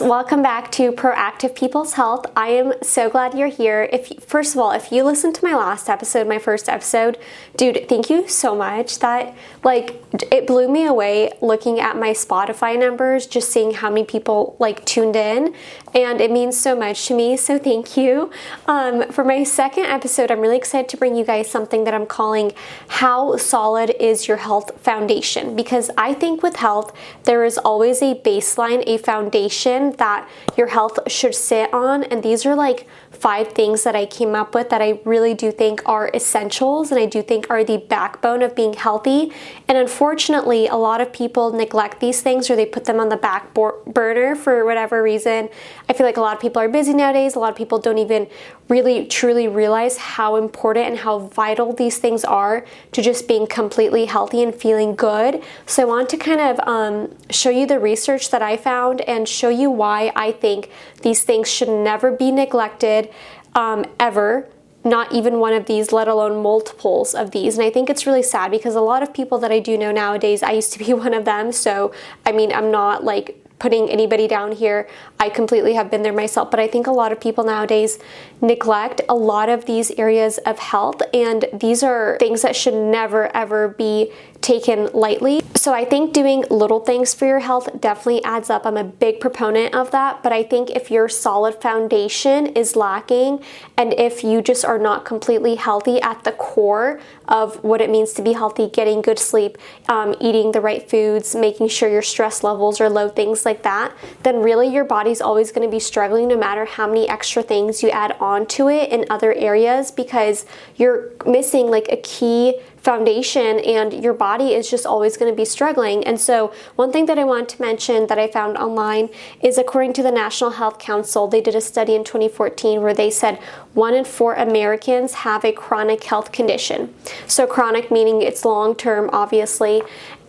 guys, welcome back to Proactive People's Health. I am so glad you're here. First of all, if you listened to my first episode, dude, thank you so much. That, like, it blew me away looking at my Spotify numbers, just seeing how many people like tuned in, and it means so much to me, so thank you. For my second episode, I'm really excited to bring you guys something that I'm calling How Solid Is Your Health Foundation? Because I think with health, there is always a baseline, a foundation that your health should sit on, and these are like 5 things that I came up with that I really do think are essentials and I do think are the backbone of being healthy. And unfortunately, a lot of people neglect these things or they put them on the back burner for whatever reason. I feel like a lot of people are busy nowadays. A lot of people don't even really truly realize how important and how vital these things are to just being completely healthy and feeling good. So I want to kind of show you the research that I found and show you why I think these things should never be neglected ever, not even one of these, let alone multiples of these. And I think it's really sad because a lot of people that I do know nowadays, I used to be one of them. So, I mean, I'm not like putting anybody down here. I completely have been there myself, but I think a lot of people nowadays neglect a lot of these areas of health, and these are things that should never ever be taken lightly. So I think doing little things for your health definitely adds up. I'm a big proponent of that, but I think if your solid foundation is lacking and if you just are not completely healthy at the core of what it means to be healthy, getting good sleep, eating the right foods, making sure your stress levels are low, things like that, then really your body's always going to be struggling no matter how many extra things you add on to it in other areas, because you're missing like a key foundation and your body is just always going to be struggling. And so one thing that I want to mention that I found online is, according to the National Health Council, they did a study in 2014 where they said 1 in 4 Americans have a chronic health condition. So chronic meaning it's long term, obviously,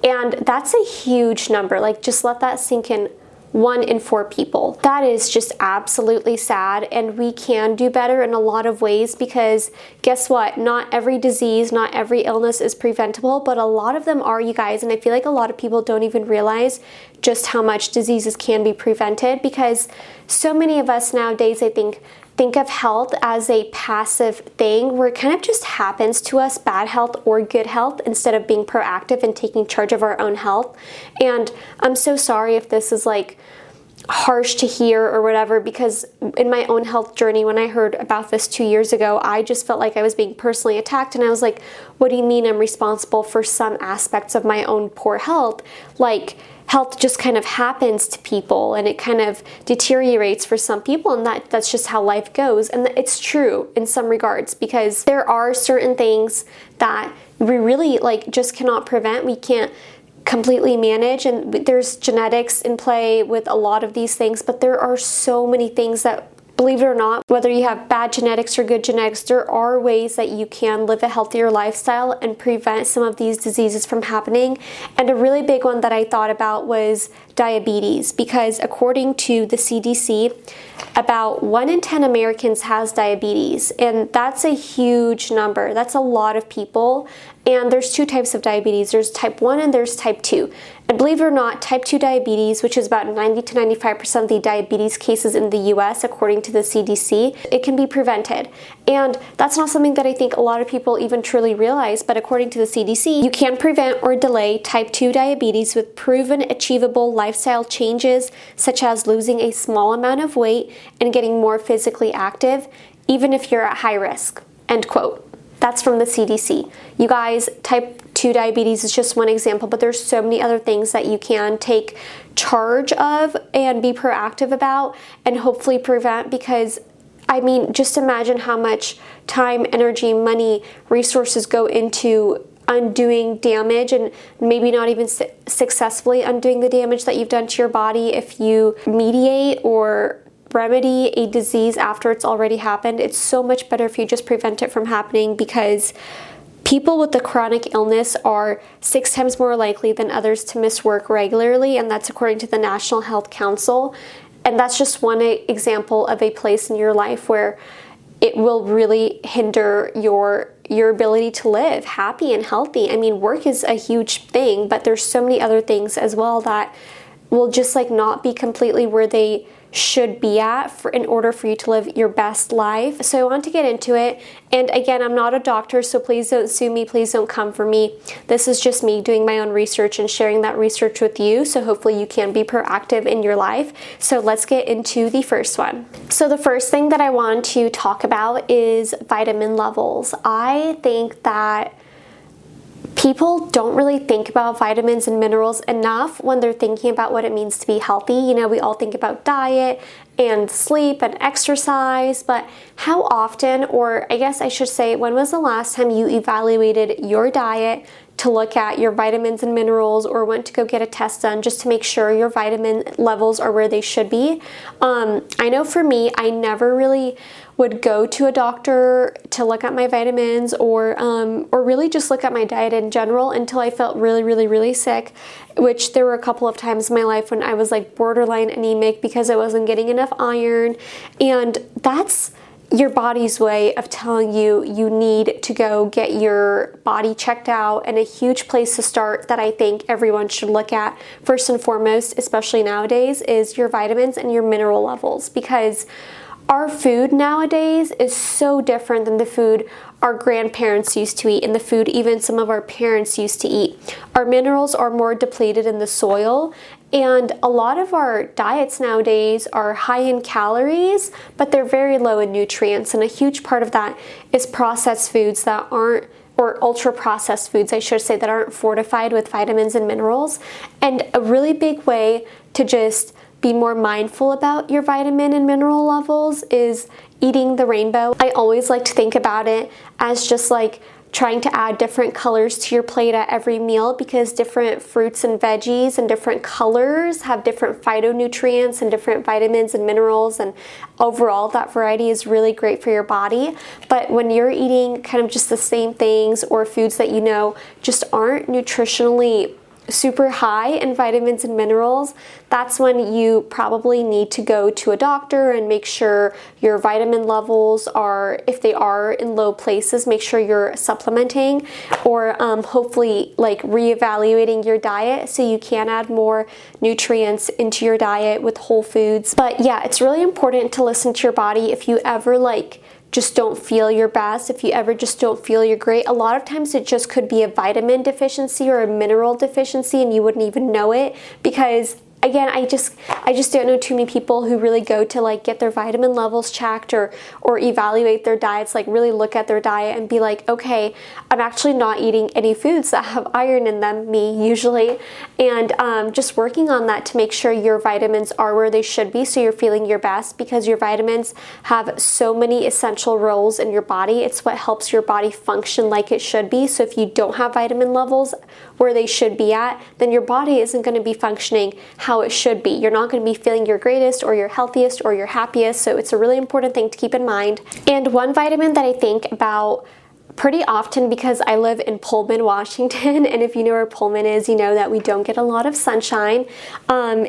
and that's a huge number. Like, just let that sink in. 1 in 4 people. That is just absolutely sad, and we can do better in a lot of ways, because guess what? Not every disease, not every illness is preventable, but a lot of them are, you guys, and I feel like a lot of people don't even realize just how much diseases can be prevented, because so many of us nowadays, I think of health as a passive thing where it kind of just happens to us, bad health or good health, instead of being proactive and taking charge of our own health. And I'm so sorry if this is like harsh to hear or whatever, because in my own health journey, when I heard about this 2 years ago, I just felt like I was being personally attacked, and I was like, what do you mean I'm responsible for some aspects of my own poor health? Like, health just kind of happens to people and it kind of deteriorates for some people, and that's just how life goes. And it's true in some regards, because there are certain things that we really like just cannot prevent. We can't completely manage, and there's genetics in play with a lot of these things, but there are so many things that, believe it or not, whether you have bad genetics or good genetics, there are ways that you can live a healthier lifestyle and prevent some of these diseases from happening. And a really big one that I thought about was diabetes, because according to the CDC, about 1 in 10 Americans has diabetes, and that's a huge number. That's a lot of people. And there's 2 types of diabetes. There's type 1 and there's type 2. And believe it or not, type 2 diabetes, which is about 90 to 95% of the diabetes cases in the US, according to the CDC, it can be prevented. And that's not something that I think a lot of people even truly realize, but according to the CDC, you can prevent or delay type 2 diabetes with proven achievable lifestyle changes, such as losing a small amount of weight and getting more physically active, even if you're at high risk, end quote. That's from the CDC. You guys, type 2 diabetes is just one example, but there's so many other things that you can take charge of and be proactive about and hopefully prevent, because, I mean, just imagine how much time, energy, money, resources go into undoing damage, and maybe not even successfully undoing the damage that you've done to your body if you mediate or remedy a disease after it's already happened. It's so much better if you just prevent it from happening, because people with the chronic illness are 6 times more likely than others to miss work regularly, and that's according to the National Health Council. And that's just one example of a place in your life where it will really hinder your ability to live happy and healthy. I mean, work is a huge thing, but there's so many other things as well that will just like not be completely where they should be at in order for you to live your best life. So I want to get into it. And again, I'm not a doctor, so please don't sue me. Please don't come for me. This is just me doing my own research and sharing that research with you. So hopefully you can be proactive in your life. So let's get into the first one. So the first thing that I want to talk about is vitamin levels. I think that people don't really think about vitamins and minerals enough when they're thinking about what it means to be healthy. You know, we all think about diet and sleep and exercise, but how often, or I guess I should say, when was the last time you evaluated your diet to look at your vitamins and minerals, or went to go get a test done just to make sure your vitamin levels are where they should be? I know for me, I never really would go to a doctor to look at my vitamins or really just look at my diet in general until I felt really, really, really sick, which there were a couple of times in my life when I was like borderline anemic because I wasn't getting enough iron. And that's your body's way of telling you you need to go get your body checked out. And a huge place to start that I think everyone should look at first and foremost, especially nowadays, is your vitamins and your mineral levels, because our food nowadays is so different than the food our grandparents used to eat and the food even some of our parents used to eat. Our minerals are more depleted in the soil, and a lot of our diets nowadays are high in calories, but they're very low in nutrients, and a huge part of that is processed foods that aren't, or ultra processed foods, I should say, that aren't fortified with vitamins and minerals. And a really big way to just be more mindful about your vitamin and mineral levels is eating the rainbow. I always like to think about it as just like trying to add different colors to your plate at every meal, because different fruits and veggies and different colors have different phytonutrients and different vitamins and minerals, and overall that variety is really great for your body. But when you're eating kind of just the same things or foods that you know just aren't nutritionally super high in vitamins and minerals, that's when you probably need to go to a doctor and make sure your vitamin levels are, if they are in low places, make sure you're supplementing, or hopefully like reevaluating your diet so you can add more nutrients into your diet with whole foods. But yeah, it's really important to listen to your body. If you ever like just don't feel your best, if you ever just don't feel you're great, a lot of times it just could be a vitamin deficiency or a mineral deficiency and you wouldn't even know it, because again, I just don't know too many people who really go to like get their vitamin levels checked or evaluate their diets, like really look at their diet and be like, okay, I'm actually not eating any foods that have iron in them, me usually, and just working on that to make sure your vitamins are where they should be so you're feeling your best, because your vitamins have so many essential roles in your body. It's what helps your body function like it should be. So if you don't have vitamin levels where they should be at, then your body isn't going to be functioning how it should be. You're not going to be feeling your greatest or your healthiest or your happiest. So it's a really important thing to keep in mind. And one vitamin that I think about pretty often, because I live in Pullman, Washington, and if you know where Pullman is, you know that we don't get a lot of sunshine,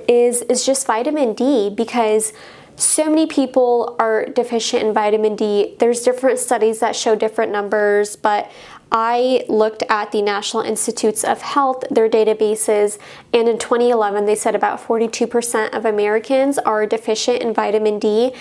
is just vitamin D, because so many people are deficient in vitamin D. There's different studies that show different numbers, but I looked at the National Institutes of Health, their databases, and in 2011 they said about 42% of Americans are deficient in vitamin D,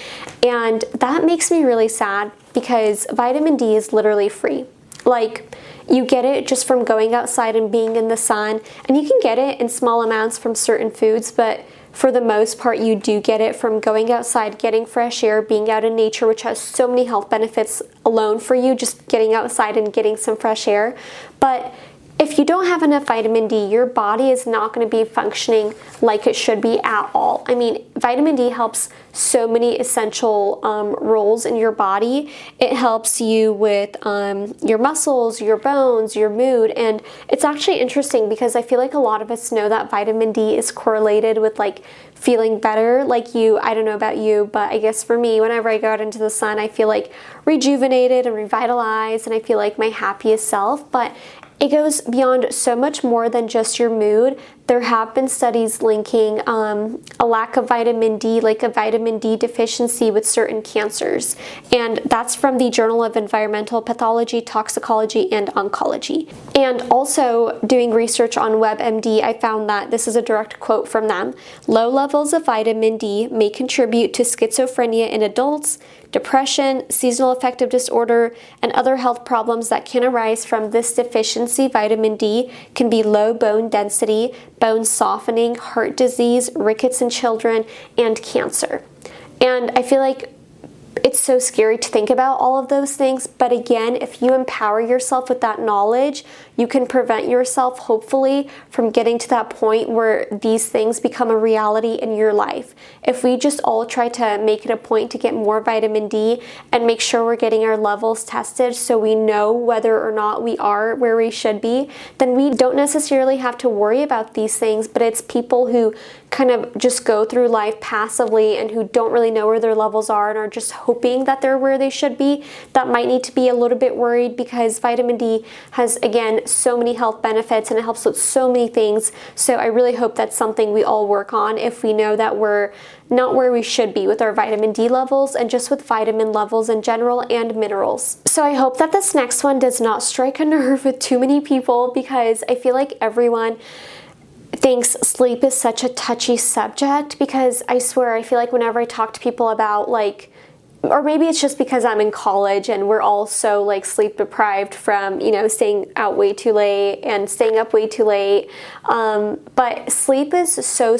and that makes me really sad because vitamin D is literally free. Like, you get it just from going outside and being in the sun, and you can get it in small amounts from certain foods, but for the most part, you do get it from going outside, getting fresh air, being out in nature, which has so many health benefits alone for you, just getting outside and getting some fresh air. But if you don't have enough vitamin D, your body is not going to be functioning like it should be at all. I mean, vitamin D helps so many essential roles in your body. It helps you with your muscles, your bones, your mood, and it's actually interesting because I feel like a lot of us know that vitamin D is correlated with like feeling better. Like you, I don't know about you, but I guess for me, whenever I go out into the sun, I feel like rejuvenated and revitalized, and I feel like my happiest self. But It goes beyond so much more than just your mood. There have been studies linking a lack of vitamin D, like a vitamin D deficiency, with certain cancers. And that's from the Journal of Environmental Pathology, Toxicology, and Oncology. And also, doing research on WebMD, I found that, this is a direct quote from them, low levels of vitamin D may contribute to schizophrenia in adults, depression, seasonal affective disorder, and other health problems that can arise from this deficiency. Vitamin D can be low bone density, bone softening, heart disease, rickets in children, and cancer. And I feel like it's so scary to think about all of those things, but again, if you empower yourself with that knowledge, you can prevent yourself, hopefully, from getting to that point where these things become a reality in your life. If we just all try to make it a point to get more vitamin D and make sure we're getting our levels tested so we know whether or not we are where we should be, then we don't necessarily have to worry about these things. But it's people who kind of just go through life passively and who don't really know where their levels are and are just hoping that they're where they should be, that might need to be a little bit worried, because vitamin D has, again, so many health benefits and it helps with so many things. So I really hope that's something we all work on if we know that we're not where we should be with our vitamin D levels and just with vitamin levels in general and minerals. So I hope that this next one does not strike a nerve with too many people, because I feel like everyone thinks sleep is such a touchy subject, because I swear I feel like whenever I talk to people about, like, or maybe it's just because I'm in college and we're all so, like, sleep deprived from, you know, staying out way too late and staying up way too late. But sleep is so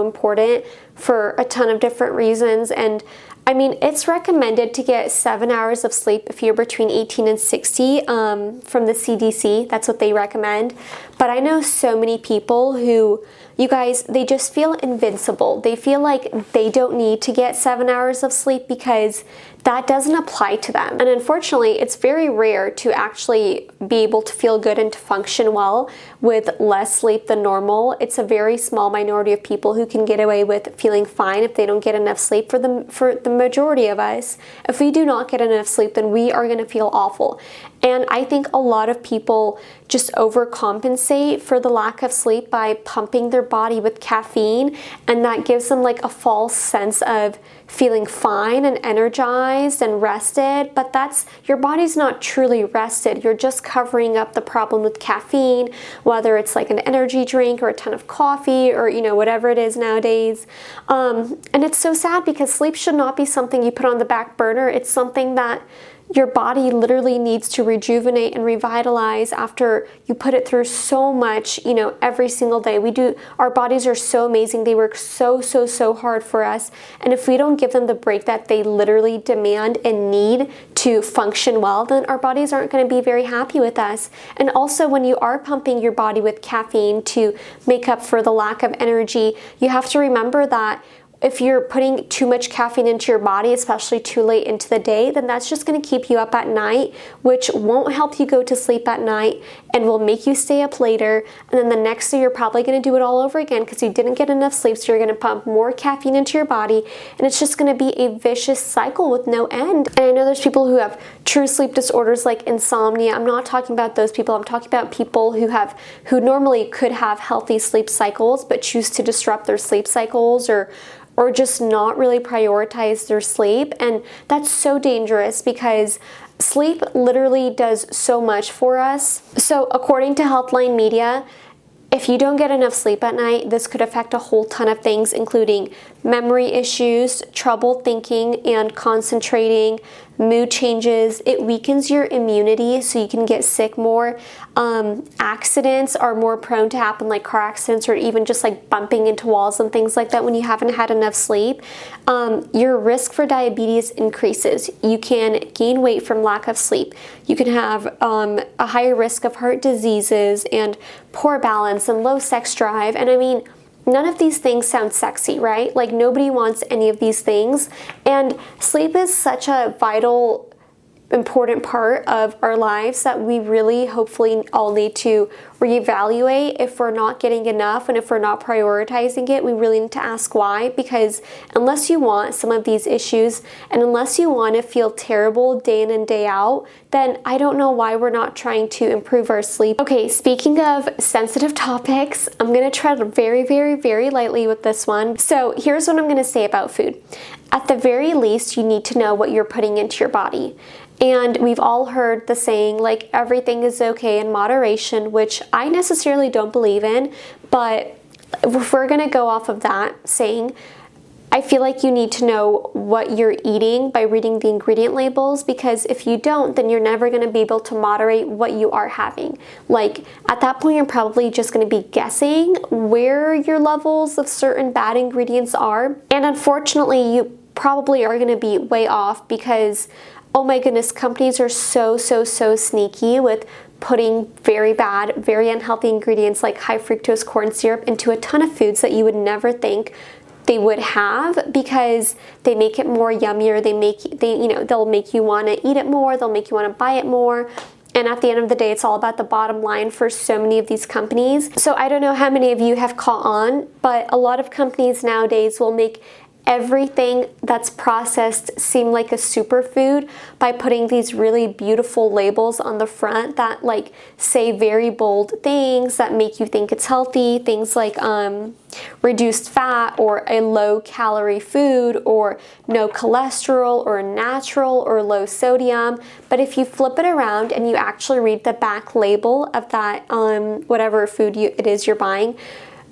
important for a ton of different reasons. And I mean, it's recommended to get 7 hours of sleep if you're between 18 and 60 from the CDC. That's what they recommend. But I know so many people who, you guys, they just feel invincible. They feel like they don't need to get 7 hours of sleep because that doesn't apply to them. And unfortunately, it's very rare to actually be able to feel good and to function well with less sleep than normal. It's a very small minority of people who can get away with feeling fine if they don't get enough sleep. For the majority of us, if we do not get enough sleep, then we are going to feel awful. And I think a lot of people just overcompensate for the lack of sleep by pumping their body with caffeine, and that gives them, like, a false sense of feeling fine and energized and rested. But that's, your body's not truly rested. You're just covering up the problem with caffeine, whether it's like an energy drink or a ton of coffee or, you know, whatever it is nowadays. And it's so sad because sleep should not be something you put on the back burner. It's something that your body literally needs to rejuvenate and revitalize after you put it through so much, you know, every single day. Our bodies are so amazing. They work so hard for us. And if we don't give them the break that they literally demand and need to function well, then our bodies aren't going to be very happy with us. And also, when you are pumping your body with caffeine to make up for the lack of energy, you have to remember that if you're putting too much caffeine into your body, especially too late into the day, then that's just going to keep you up at night, which won't help you go to sleep at night and will make you stay up later. And then the next day, you're probably going to do it all over again because you didn't get enough sleep, so you're going to pump more caffeine into your body, and it's just going to be a vicious cycle with no end. And I know there's people who have true sleep disorders like insomnia. I'm not talking about those people. I'm talking about people who normally could have healthy sleep cycles but choose to disrupt their sleep cycles or just not really prioritize their sleep. And that's so dangerous because sleep literally does so much for us. So according to Healthline Media, if you don't get enough sleep at night, this could affect a whole ton of things, including memory issues, trouble thinking and concentrating, mood changes. It weakens your immunity, so you can get sick more. Accidents are more prone to happen, like car accidents or even just like bumping into walls and things like that when you haven't had enough sleep. Your risk for diabetes increases. You can gain weight from lack of sleep. You can have a higher risk of heart diseases and poor balance and low sex drive. And I mean, none of these things sound sexy, right? Like, nobody wants any of these things. And sleep is such a vital important part of our lives that we really hopefully all need to reevaluate. If we're not getting enough and if we're not prioritizing it, we really need to ask why, because unless you want some of these issues and unless you want to feel terrible day in and day out, then I don't know why we're not trying to improve our sleep. Okay, speaking of sensitive topics, I'm going to tread very, very, very lightly with this one. So here's what I'm going to say about food. At the very least, you need to know what you're putting into your body. And we've all heard the saying, like, everything is okay in moderation, which I necessarily don't believe in, but if we're going to go off of that saying, I feel like you need to know what you're eating by reading the ingredient labels, because if you don't, then you're never going to be able to moderate what you are having. Like, at that point, you're probably just going to be guessing where your levels of certain bad ingredients are. And unfortunately, you probably are going to be way off because, oh my goodness, companies are so sneaky with putting very bad, very unhealthy ingredients like high fructose corn syrup into a ton of foods that you would never think they would have, because they make it more yummier. They'll make you want to eat it more. They'll make you want to buy it more. And at the end of the day, it's all about the bottom line for so many of these companies. So I don't know how many of you have caught on, but a lot of companies nowadays will make everything that's processed seem like a superfood by putting these really beautiful labels on the front that, like, say very bold things that make you think it's healthy, things like reduced fat or a low calorie food or no cholesterol or natural or low sodium. But if you flip it around and you actually read the back label of that whatever food it is you're buying,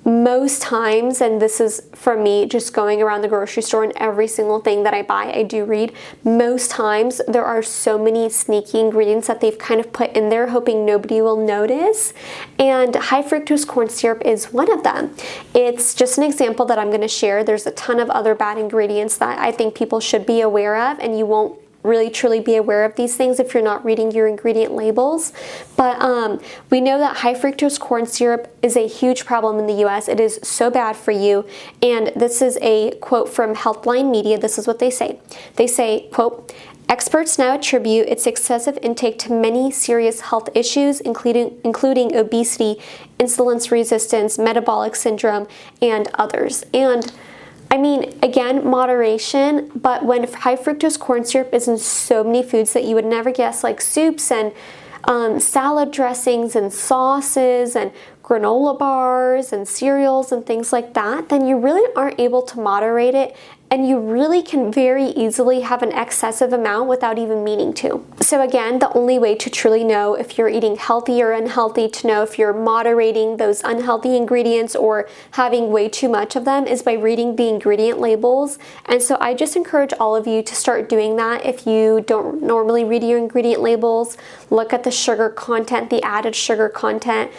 most times, and this is from me just going around the grocery store and every single thing that I buy, I do read, most times there are so many sneaky ingredients that they've kind of put in there hoping nobody will notice. And high fructose corn syrup is one of them. It's just an example that I'm going to share. There's a ton of other bad ingredients that I think people should be aware of, and you won't really truly be aware of these things if you're not reading your ingredient labels. But we know that high fructose corn syrup is a huge problem in the US. It is so bad for you. And this is a quote from Healthline Media. This is what they say. They say, quote, "Experts now attribute its excessive intake to many serious health issues, including obesity, insulin resistance, metabolic syndrome, and others." And I mean, again, moderation, but when high fructose corn syrup is in so many foods that you would never guess, like soups and salad dressings and sauces and granola bars and cereals and things like that, then you really aren't able to moderate it, and you really can very easily have an excessive amount without even meaning to. So again, the only way to truly know if you're eating healthy or unhealthy, to know if you're moderating those unhealthy ingredients or having way too much of them, is by reading the ingredient labels. And so I just encourage all of you to start doing that. If you don't normally read your ingredient labels, look at the sugar content, the added sugar content.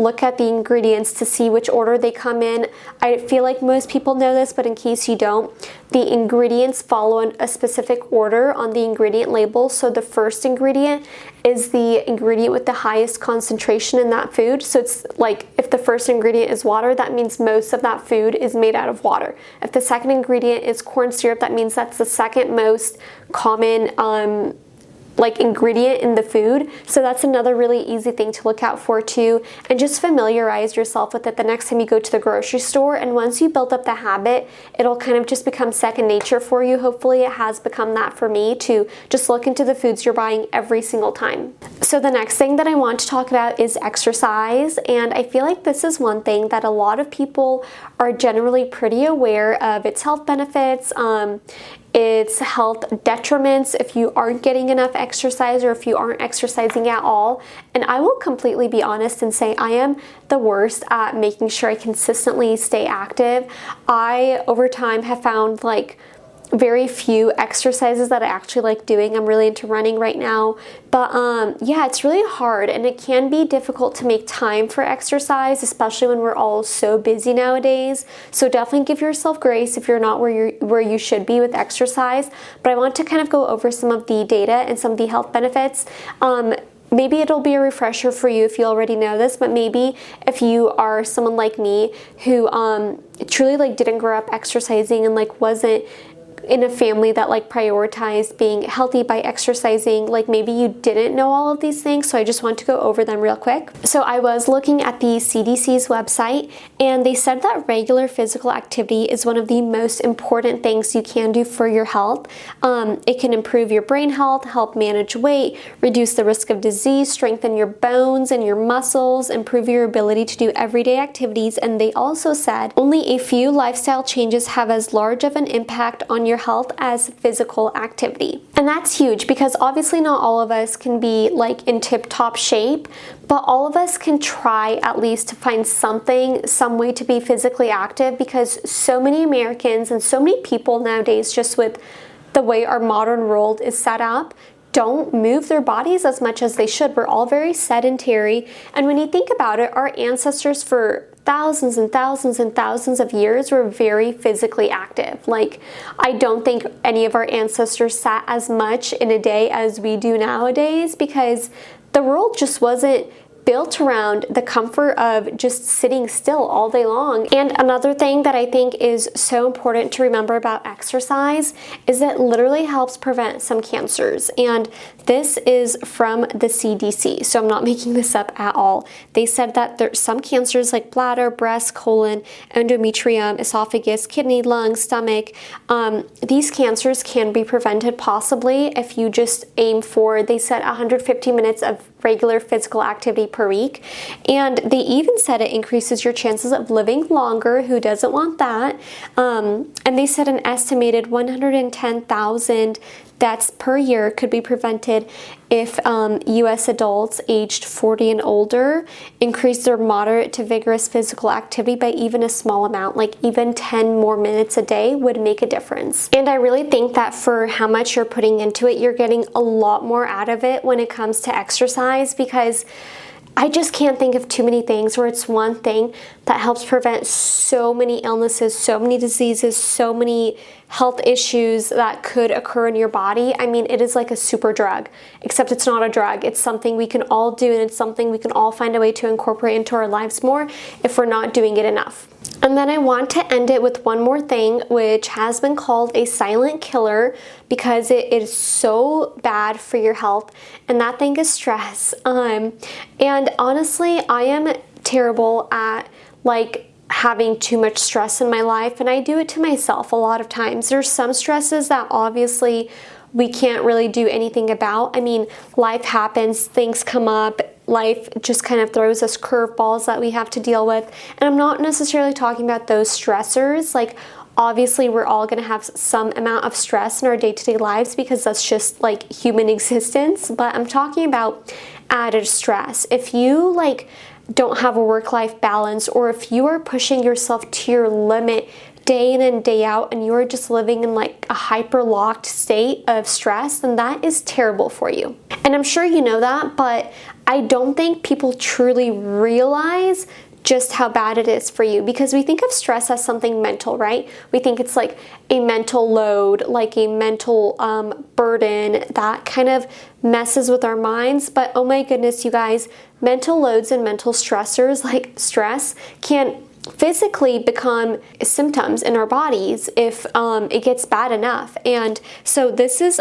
Look at the ingredients to see which order they come in. I feel like most people know this, but in case you don't, the ingredients follow in a specific order on the ingredient label. So the first ingredient is the ingredient with the highest concentration in that food. So it's like, if the first ingredient is water, that means most of that food is made out of water. If the second ingredient is corn syrup, that means that's the second most common ingredient in the food. So that's another really easy thing to look out for too, and just familiarize yourself with it the next time you go to the grocery store. And once you build up the habit, it'll kind of just become second nature for you. Hopefully it has become that for me, to just look into the foods you're buying every single time. So the next thing that I want to talk about is exercise. And I feel like this is one thing that a lot of people are generally pretty aware of its health benefits, its health detriments if you aren't getting enough exercise or if you aren't exercising at all. And I will completely be honest and say I am the worst at making sure I consistently stay active. I, over time, have found very few exercises that I actually like doing. I'm really into running right now, but it's really hard, and it can be difficult to make time for exercise, especially when we're all so busy nowadays. So definitely give yourself grace if you're not where you should be with exercise. But I want to kind of go over some of the data and some of the health benefits. Maybe it'll be a refresher for you if you already know this, but maybe if you are someone like me who truly didn't grow up exercising and wasn't in a family that like prioritized being healthy by exercising, like maybe you didn't know all of these things, so I just want to go over them real quick. So I was looking at the CDC's website, and they said that regular physical activity is one of the most important things you can do for your health. It can improve your brain health, help manage weight, reduce the risk of disease, strengthen your bones and your muscles, improve your ability to do everyday activities. And they also said only a few lifestyle changes have as large of an impact on your health as physical activity. And that's huge, because obviously not all of us can be like in tip-top shape, but all of us can try at least to find some way to be physically active, because so many Americans and so many people nowadays, just with the way our modern world is set up, don't move their bodies as much as they should. We're all very sedentary. And when you think about it, our ancestors for thousands and thousands and thousands of years were very physically active. Like, I don't think any of our ancestors sat as much in a day as we do nowadays, because the world just wasn't built around the comfort of just sitting still all day long. And another thing that I think is so important to remember about exercise is that it literally helps prevent some cancers. And this is from the CDC, so I'm not making this up at all. They said that there's some cancers like bladder, breast, colon, endometrium, esophagus, kidney, lung, stomach. These cancers can be prevented possibly if you just aim for, they said 150 minutes of regular physical activity per week. And they even said it increases your chances of living longer. Who doesn't want that? And they said an estimated 110,000 deaths per year could be prevented if US adults aged 40 and older increase their moderate to vigorous physical activity by even a small amount. Like even 10 more minutes a day would make a difference. And I really think that for how much you're putting into it, you're getting a lot more out of it when it comes to exercise, because I just can't think of too many things where it's one thing that helps prevent so many illnesses, so many diseases, so many health issues that could occur in your body. I mean, it is like a super drug, except it's not a drug. It's something we can all do, and it's something we can all find a way to incorporate into our lives more if we're not doing it enough. And then I want to end it with one more thing, which has been called a silent killer because it is so bad for your health, and that thing is stress. And honestly, I am terrible at like having too much stress in my life, and I do it to myself a lot of times. There's some stresses that obviously we can't really do anything about. I mean, life happens, things come up, life just kind of throws us curveballs that we have to deal with. And I'm not necessarily talking about those stressors. Like, obviously, we're all going to have some amount of stress in our day-to-day lives because that's just like human existence. But I'm talking about added stress. If you like don't have a work-life balance, or if you are pushing yourself to your limit day in and day out, and you're just living in like a hyper-locked state of stress, then that is terrible for you. And I'm sure you know that, but I don't think people truly realize just how bad it is for you, because we think of stress as something mental, right? We think it's like a mental load, like a mental burden that kind of messes with our minds. But oh my goodness, you guys, mental loads and mental stressors like stress can physically become symptoms in our bodies if it gets bad enough. And so this is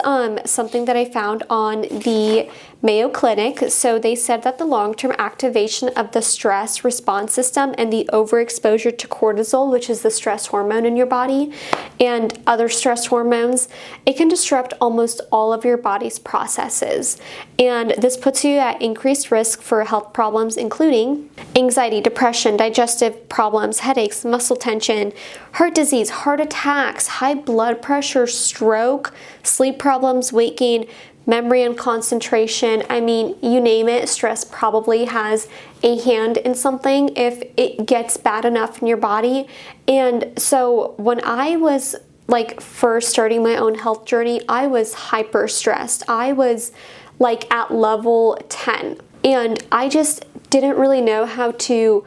something that I found on the Mayo Clinic. So they said that the long-term activation of the stress response system and the overexposure to cortisol, which is the stress hormone in your body, and other stress hormones, it can disrupt almost all of your body's processes. And this puts you at increased risk for health problems, including anxiety, depression, digestive problems, headaches, muscle tension, heart disease, heart attacks, high blood pressure, stroke, sleep problems, weight gain, memory and concentration. I mean, you name it, stress probably has a hand in something if it gets bad enough in your body. And so when I was like first starting my own health journey, I was hyper stressed. I was like at level 10, and I just didn't really know how to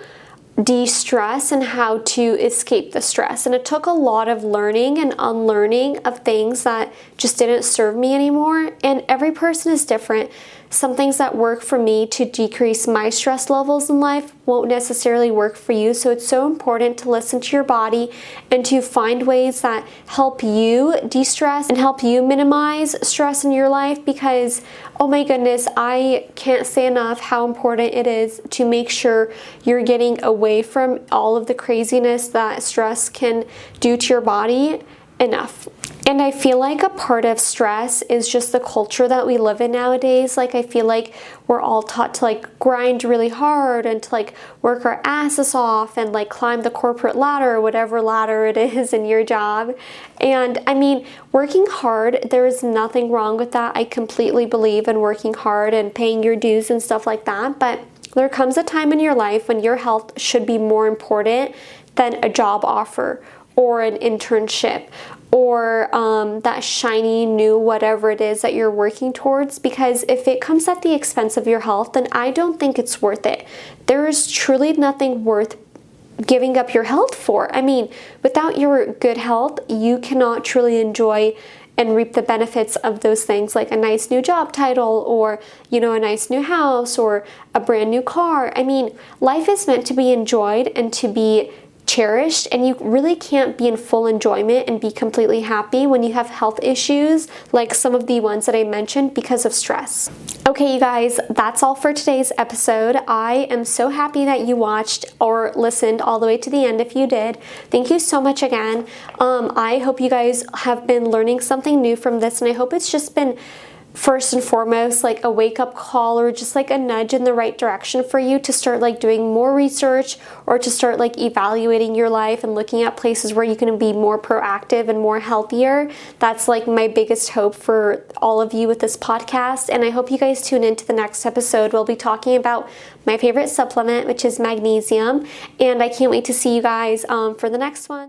de-stress and how to escape the stress. And it took a lot of learning and unlearning of things that just didn't serve me anymore. And every person is different. Some things that work for me to decrease my stress levels in life won't necessarily work for you, so it's so important to listen to your body and to find ways that help you de-stress and help you minimize stress in your life, because oh my goodness, I can't say enough how important it is to make sure you're getting away from all of the craziness that stress can do to your body enough. And I feel like a part of stress is just the culture that we live in nowadays. Like, I feel like we're all taught to like grind really hard and to like work our asses off and like climb the corporate ladder, whatever ladder it is in your job. And I mean, working hard, there is nothing wrong with that. I completely believe in working hard and paying your dues and stuff like that. But there comes a time in your life when your health should be more important than a job offer or an internship or that shiny new whatever it is that you're working towards, because if it comes at the expense of your health, then I don't think it's worth it. There is truly nothing worth giving up your health for. I mean, without your good health, you cannot truly enjoy and reap the benefits of those things, like a nice new job title or, you know, a nice new house or a brand new car. I mean, life is meant to be enjoyed and to be cherished, and you really can't be in full enjoyment and be completely happy when you have health issues like some of the ones that I mentioned because of stress. Okay, you guys, that's all for today's episode. I am so happy that you watched or listened all the way to the end if you did. Thank you so much again. I hope you guys have been learning something new from this, and I hope it's just been, first and foremost, like a wake-up call or just like a nudge in the right direction for you to start like doing more research or to start like evaluating your life and looking at places where you can be more proactive and more healthier. That's like my biggest hope for all of you with this podcast, and I hope you guys tune into the next episode. We'll be talking about my favorite supplement, which is magnesium, and I can't wait to see you guys for the next one.